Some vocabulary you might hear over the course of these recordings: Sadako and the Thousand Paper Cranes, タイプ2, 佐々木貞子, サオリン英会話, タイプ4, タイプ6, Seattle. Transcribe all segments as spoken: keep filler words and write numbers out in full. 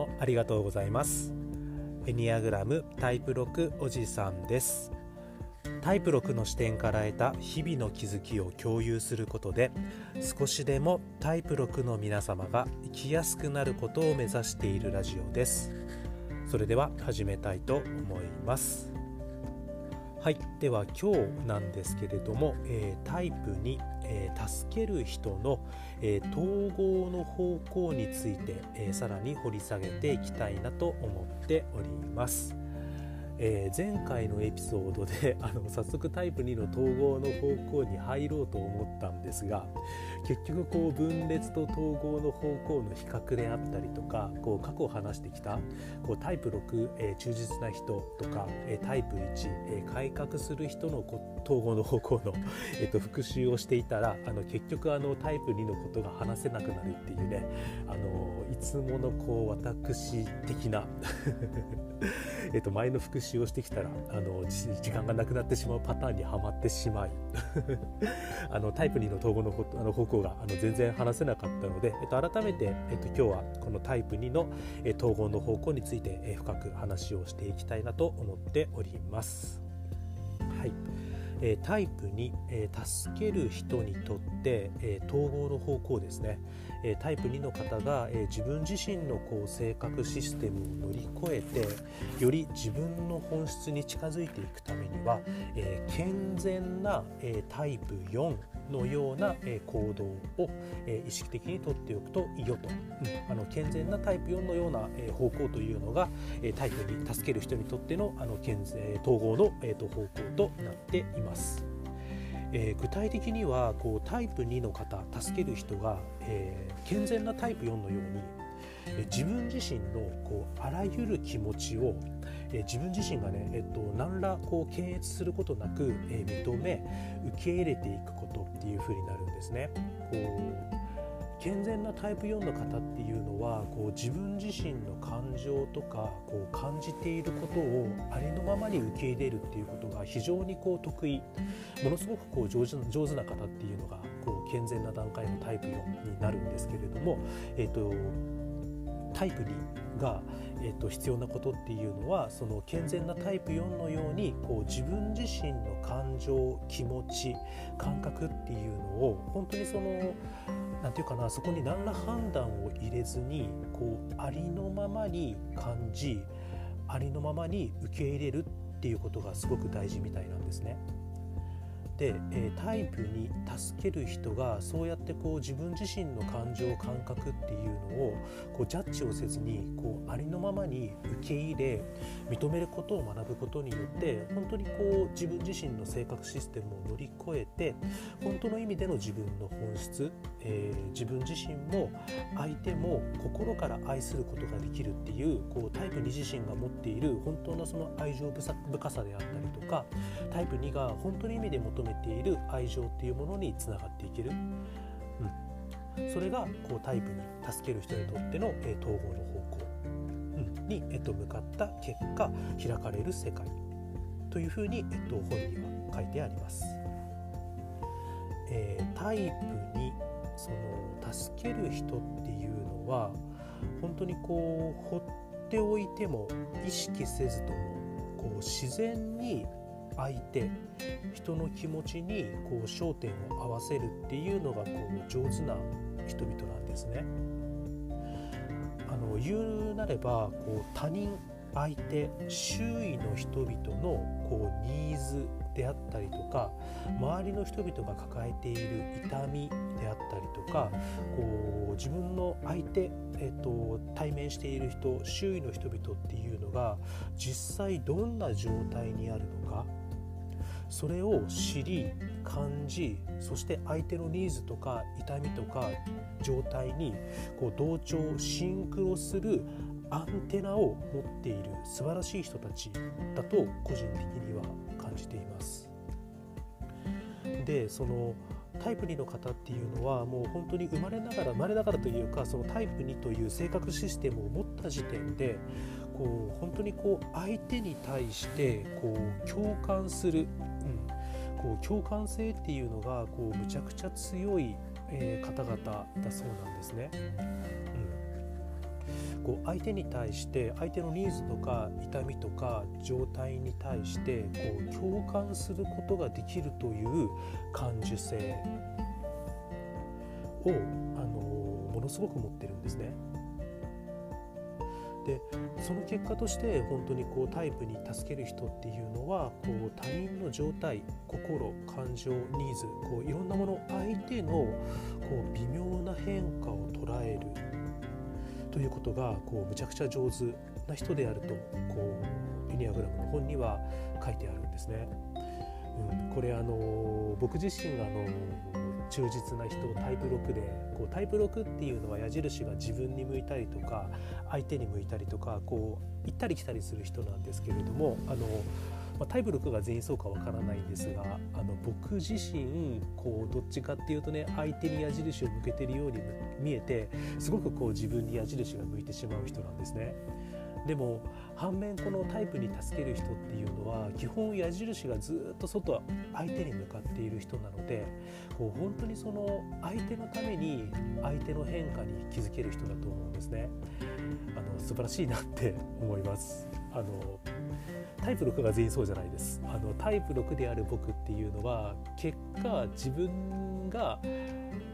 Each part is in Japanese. もありがとうございます。エニアグラムタイプろくおじさんです。タイプろくの視点から得た日々の気づきを共有することで、少しでもタイプろくの皆様が生きやすくなることを目指しているラジオです。それでは始めたいと思います。はい、では今日なんですけれども、えー、タイプに、えー、助ける人の、えー、統合の方向について、えー、さらに掘り下げていきたいなと思っております。えー、前回のエピソードであの早速タイプにの統合の方向に入ろうと思ったんですが、結局こう分裂と統合の方向の比較であったりとか、こう過去を話してきたこうタイプろく、えー、忠実な人とか、えー、タイプいち、えー、改革する人の統合の方向のえっと復習をしていたら、あの結局あのタイプにのことが話せなくなるっていうね、あのいつものこう私的なえっと前の復習使用してきたらあの時間がなくなってしまうパターンにはまってしまいあのタイプにの統合の方、あの方向があの全然話せなかったので、えっと、改めて、えっと、今日はこのタイプにの、えっと、統合の方向について、え深く話をしていきたいなと思っております。はい、えー、タイプに、えー、助ける人にとって、えー、統合の方向ですね、えー、タイプにの方が、えー、自分自身のこう性格システムを乗り越えて、より自分の本質に近づいていくためには、えー、健全な、えー、タイプよんのような、えー、行動を、えー、意識的にとっておくといいよと、うん、あの健全なタイプよんのような、えー、方向というのが、えー、タイプに助ける人にとっての、あの健全統合の、えー、と方向となっています。えー、具体的にはこうタイプにの方助ける人が、えー、健全なタイプよんのように、えー、自分自身のこうあらゆる気持ちを、えー、自分自身がね、えっと、何らこう検閲することなく、えー、認め受け入れていくことっていう風になるんですね。こう健全なタイプよんの方っていうのは、こう自分自身の感情とかこう感じていることをありのままに受け入れるっていうことが非常にこう得意、ものすごくこう上手上手な方っていうのがこう健全な段階のタイプよんになるんですけれども、えっとタイプにが、えー、と必要なことっていうのは、その健全なタイプよんのようにこう自分自身の感情、気持ち、感覚っていうのを本当にそのなんていうかな、そこに何ら判断を入れずにこうありのままに感じ、ありのままに受け入れるっていうことがすごく大事みたいなんですね。で、えー、タイプに助ける人がそうやってこう自分自身の感情、感覚っていうのをこうジャッジをせずにこうありのままに受け入れ認めることを学ぶことによって、本当にこう自分自身の性格システムを乗り越えて、本当の意味での自分の本質、えー、自分自身も相手も心から愛することができるっていう、こうタイプに自身が持っている本当のその愛情深さであったりとか、タイプにが本当の意味で求めている愛情っていうものにつながっていける、うん、それがこうタイプに助ける人にとっての、えー、統合の方向、うん、に、えっと、向かった結果開かれる世界というふうに、えっと、本には書いてあります。えー、タイプにその助ける人っていうのは、本当にこう放っておいても意識せずともこう自然に相手、人の気持ちにこう焦点を合わせるっていうのがこう上手な人々なんですね。あの言うなればこう他人、相手、周囲の人々のこうニーズであったりとか、周りの人々が抱えている痛みであったりとか、こう自分の相手、えっと、対面している人、周囲の人々っていうのが実際どんな状態にあるのか、それを知り、感じ、そして相手のニーズとか痛みとか状態にこう同調、シンクロするアンテナを持っている素晴らしい人たちだと個人的には感じています。で、そのタイプにの方っていうのはもう本当に生まれながら生まれながらというか、そのタイプにという性格システムを持った時点でこう本当にこう相手に対してこう共感する、うん、こう共感性っていうのがこうむちゃくちゃ強い、えー、方々だそうなんですね。こう相手に対して相手のニーズとか痛みとか状態に対してこう共感することができるという感受性を、あのものすごく持ってるんですね。でその結果として本当にこうタイプに助ける人っていうのはこう他人の状態、心、感情、ニーズ、こういろんなもの、相手のこう微妙な変化を捉えるということがこうむちゃくちゃ上手な人であるとこうエニアグラムの本には書いてあるんですね。うん、これあの僕自身があの忠実な人タイプろくで、こうタイプろくっていうのは矢印が自分に向いたりとか相手に向いたりとかこう行ったり来たりする人なんですけれども、あの、まあ、タイプろくが全員そうかわからないんですが、あの僕自身こうどっちかっていうとね、相手に矢印を向けてるように見えてすごくこう自分に矢印が向いてしまう人なんですね。でも反面このタイプに助ける人っていうのは基本矢印がずっと外相手に向かっている人なので、こう本当にその相手のために相手の変化に気づける人だと思うんですね。あの素晴らしいなって思います。あのタイプろくが全員そうじゃないです。あのタイプろくである僕っていうのは結果自分が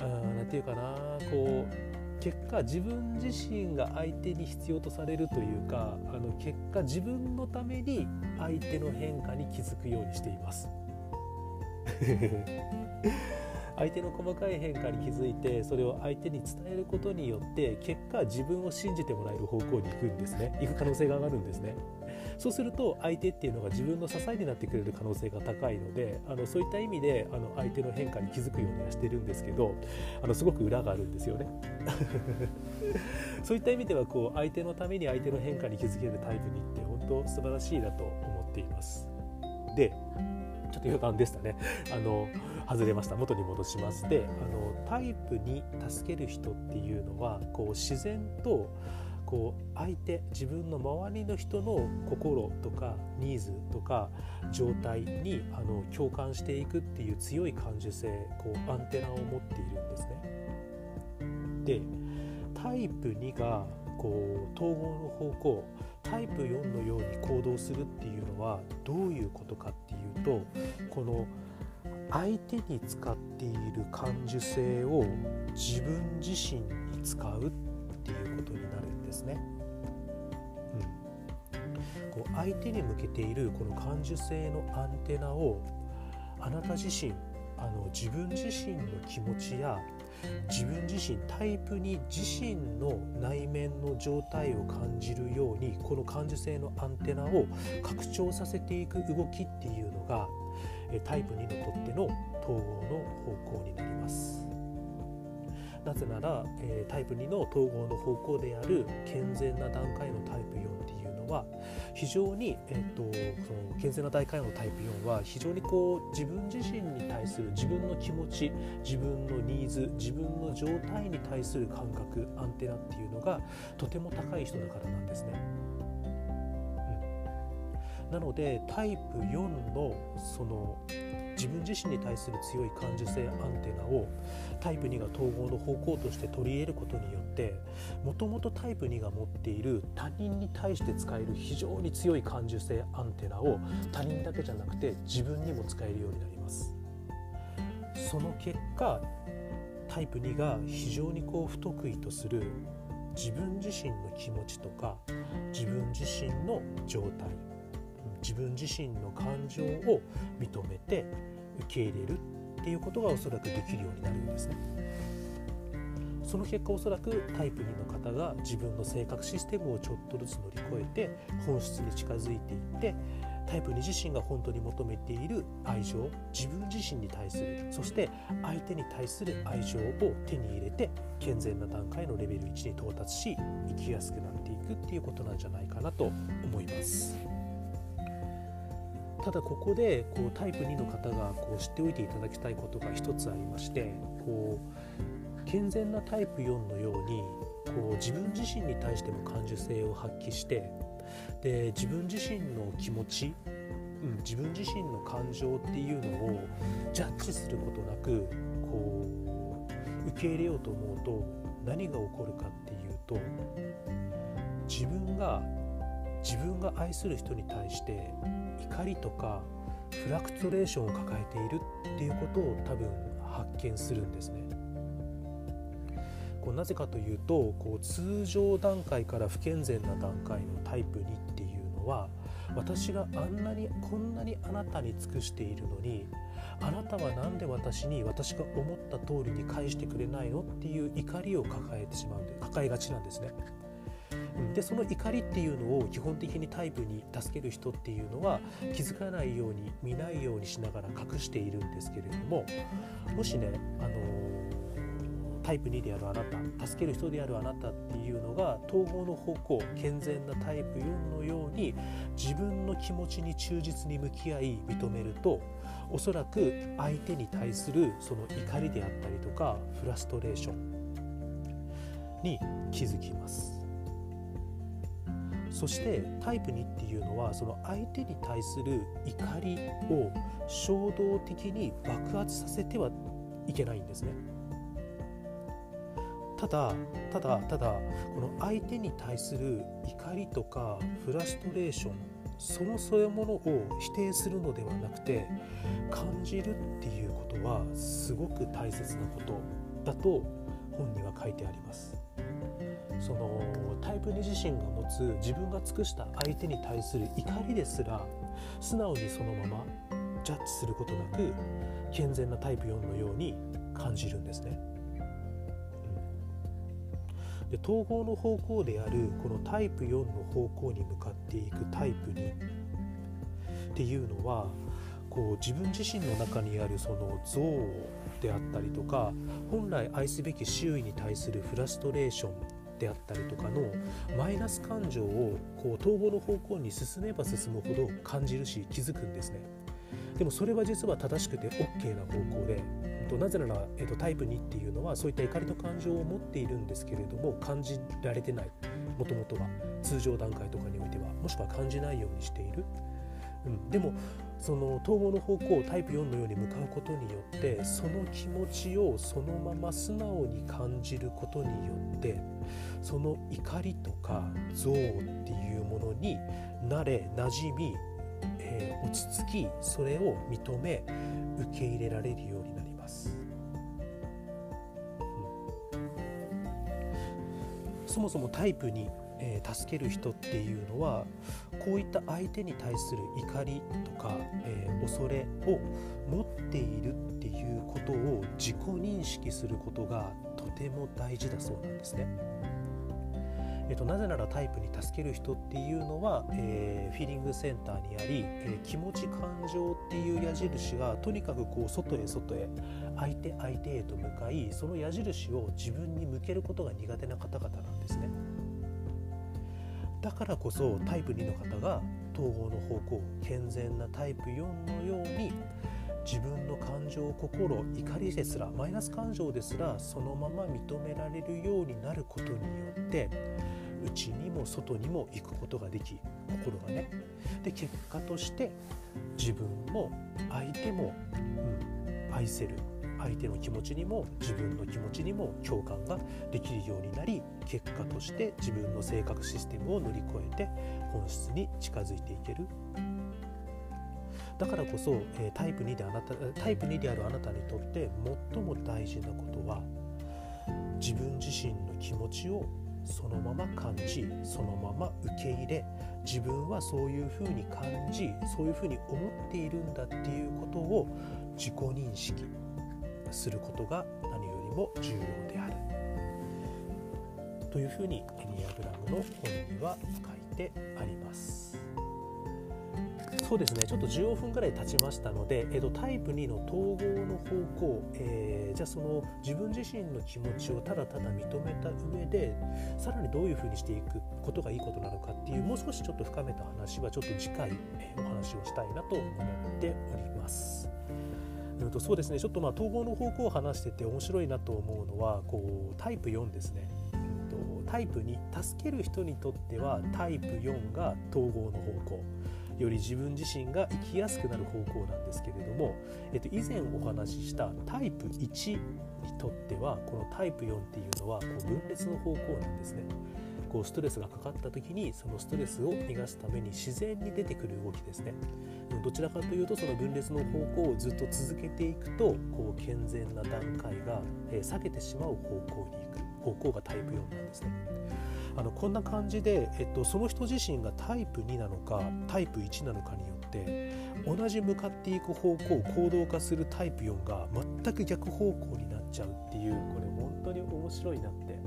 なんていうかなこう結果自分自身が相手に必要とされるというか、あの結果自分のために相手の変化に気づくようにしています相手の細かい変化に気づいてそれを相手に伝えることによって結果自分を信じてもらえる方向に行くんですね。行く可能性が上がるんですね。そうすると相手っていうのが自分の支えになってくれる可能性が高いので、あのそういった意味であの相手の変化に気づくようにはしてるんですけど、あのすごく裏があるんですよねそういった意味ではこう相手のために相手の変化に気づけるタイプにって本当素晴らしいなと思っています。でちょっと余談でしたねあの外れました。元に戻します。であのタイプに助ける人っていうのはこう自然とこう相手、自分の周りの人の心とかニーズとか状態にあの共感していくっていう強い感受性、こうアンテナを持っているんですね。でタイプにがこう統合の方向、タイプよんのように行動するっていうのはどういうことかっていうと、この相手に使っている感受性を自分自身に使うっていうことになるんですね。うん、こう相手に向けているこの感受性のアンテナをあなた自身、あの自分自身の気持ちや自分自身、タイプに自身の内面の状態を感じるようにこの感受性のアンテナを拡張させていく動きっていうのがタイプにのとっての統合の方向になります。なぜならタイプにの統合の方向である健全な段階のタイプよんっていうのは非常に、えっと、その健全な段階のタイプよんは非常にこう自分自身に対する自分の気持ち、自分のニーズ、自分の状態に対する感覚、アンテナっていうのがとても高い人だからなんですね。なのでタイプよんのその自分自身に対する強い感受性アンテナをタイプにが統合の方向として取り入れることによって、もともとタイプにが持っている他人に対して使える非常に強い感受性アンテナを他人だけじゃなくて自分にも使えるようになります。その結果タイプにが非常にこう不得意とする自分自身の気持ちとか自分自身の状態、自分自身の感情を認めて受け入れるっていうことがおそらくできるようになるんですね。その結果おそらくタイプにの方が自分の性格システムをちょっとずつ乗り越えて本質に近づいていって、タイプに自身が本当に求めている愛情、自分自身に対する、そして相手に対する愛情を手に入れて健全な段階のレベルいちに到達し生きやすくなっていくっていうことなんじゃないかなと思います。ただここでこうタイプにの方がこう知っておいていただきたいことが一つありまして、こう健全なタイプよんのようにこう自分自身に対しても感受性を発揮して、で自分自身の気持ち、うん、自分自身の感情っていうのをジャッジすることなくこう受け入れようと思うと何が起こるかっていうと、自分が自分が愛する人に対して怒りとかフラクチュレーションを抱えているっていうことを多分発見するんですね。こうなぜかというと、こう通常段階から不健全な段階のタイプにっていうのは、私があんなにこんなにあなたに尽くしているのに、あなたはなんで私に私が思った通りに返してくれないのっていう怒りを抱えてしまう、抱えがちなんですね。でその怒りっていうのを基本的にタイプに助ける人っていうのは気づかないように見ないようにしながら隠しているんですけれども、もしね、あのタイプにであるあなた、助ける人であるあなたっていうのが統合の方向、健全なタイプよんのように自分の気持ちに忠実に向き合い認めると、おそらく相手に対するその怒りであったりとかフラストレーションに気づきます。そしてタイプにっていうのは、その相手に対する怒りを衝動的に爆発させてはいけないんですね。ただただただこの相手に対する怒りとかフラストレーション、そのそういうものを否定するのではなくて、感じるっていうことはすごく大切なことだと本には書いてあります。そのタイプに自身が持つ自分が尽くした相手に対する怒りですら、素直にそのままジャッジすることなく健全なタイプよんのように感じるんですね。で統合の方向であるこのタイプよんの方向に向かっていくタイプにっていうのは、こう自分自身の中にあるその憎悪であったりとか、本来愛すべき周囲に対するフラストレーションであったりとかのマイナス感情をこう統合の方向に進めば進むほど感じるし気づくんですね。でもそれは実は正しくて OK な方向で、なぜなら、えっと、タイプにっていうのはそういった怒りの感情を持っているんですけれども、感じられてない、もともとは通常段階とかにおいては、もしくは感じないようにしている、うん、でもその統合の方向、タイプよんのように向かうことによって、その気持ちをそのまま素直に感じることによって、その怒りとか憎悪っていうものに慣れ馴染み、えー、落ち着き、それを認め受け入れられるようになります。うん、そもそもタイプに助ける人っていうのは、こういった相手に対する怒りとか、えー、恐れを持っているっていうことを自己認識することがとても大事だそうなんですね。えっと、なぜならタイプに助ける人っていうのは、えー、フィーリングセンターにあり、えー、気持ち感情っていう矢印がとにかくこう外へ外へ、相手相手へと向かい、その矢印を自分に向けることが苦手な方々なんですね。だからこそタイプにの方が統合の方向、健全なタイプよんのように自分の感情、心、怒りですら、マイナス感情ですらそのまま認められるようになることによって、内にも外にも行くことができ、心がね、で結果として自分も相手も、うん、愛せる、相手の気持ちにも自分の気持ちにも共感ができるようになり、結果として自分の性格システムを乗り越えて本質に近づいていける。だからこそタイプにであなた、タイプにであるあなたにとって最も大事なことは、自分自身の気持ちをそのまま感じ、そのまま受け入れ、自分はそういうふうに感じ、そういうふうに思っているんだっていうことを自己認識することが何よりも重要であるというふうにエニアグラムの本には書いてあります。そうですね、ちょっとじゅうごふんぐらい経ちましたので、えっと、タイプにの統合の方向、えー、じゃあその自分自身の気持ちをただただ認めた上で、さらにどういうふうにしていくことがいいことなのかっていう、もう少しちょっと深めた話はちょっと次回、えー、お話をしたいなと思っております。そうですね、ちょっとまあ統合の方向を話してて面白いなと思うのは、こうタイプよんですね、うん、とタイプに助ける人にとってはタイプよんが統合の方向、より自分自身が生きやすくなる方向なんですけれども、えっと、以前お話ししたタイプいちにとっては、このタイプよんっていうのはこう分裂の方向なんですね。こうストレスがかかった時にそのストレスを逃がすために自然に出てくる動きですね。どちらかというとその分裂の方向をずっと続けていくとこう健全な段階が下げてしまう方向に行く方向がタイプよんなんですね。あのこんな感じで、えっと、その人自身がタイプになのかタイプいちなのかによって同じ向かっていく方向を行動化するタイプよんが全く逆方向になっちゃうっていう、これ本当に面白いなって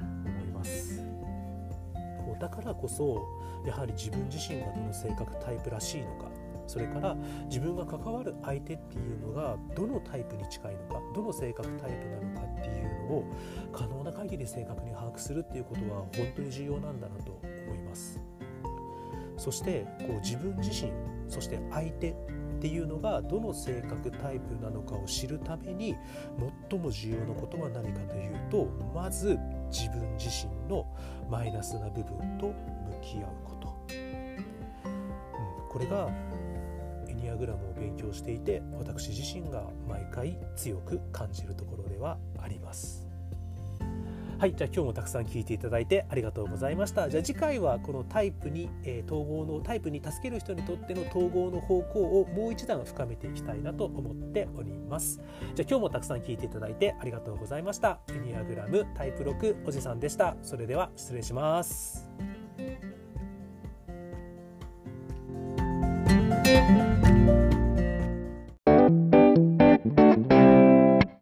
思います。だからこそやはり自分自身がどの性格タイプらしいのか、それから自分が関わる相手っていうのがどのタイプに近いのか、どの性格タイプなのかっていうのを可能な限り正確に把握するっていうことは本当に重要なんだなと思います。そしてこう自分自身、そして相手っていうのがどの性格タイプなのかを知るために最も重要なことは何かというと、まず自分自身のマイナスな部分と向き合うこと、うん、これがエニアグラムを勉強していて私自身が毎回強く感じるところではあります。はい、じゃあ今日もたくさん聞いていただいてありがとうございました。じゃあ次回はこのタイプに、えー、統合のタイプに助ける人にとっての統合の方向をもう一段深めていきたいなと思っております。じゃあ今日もたくさん聞いていただいてありがとうございました。エニアグラムタイプろくおじさんでした。それでは失礼します。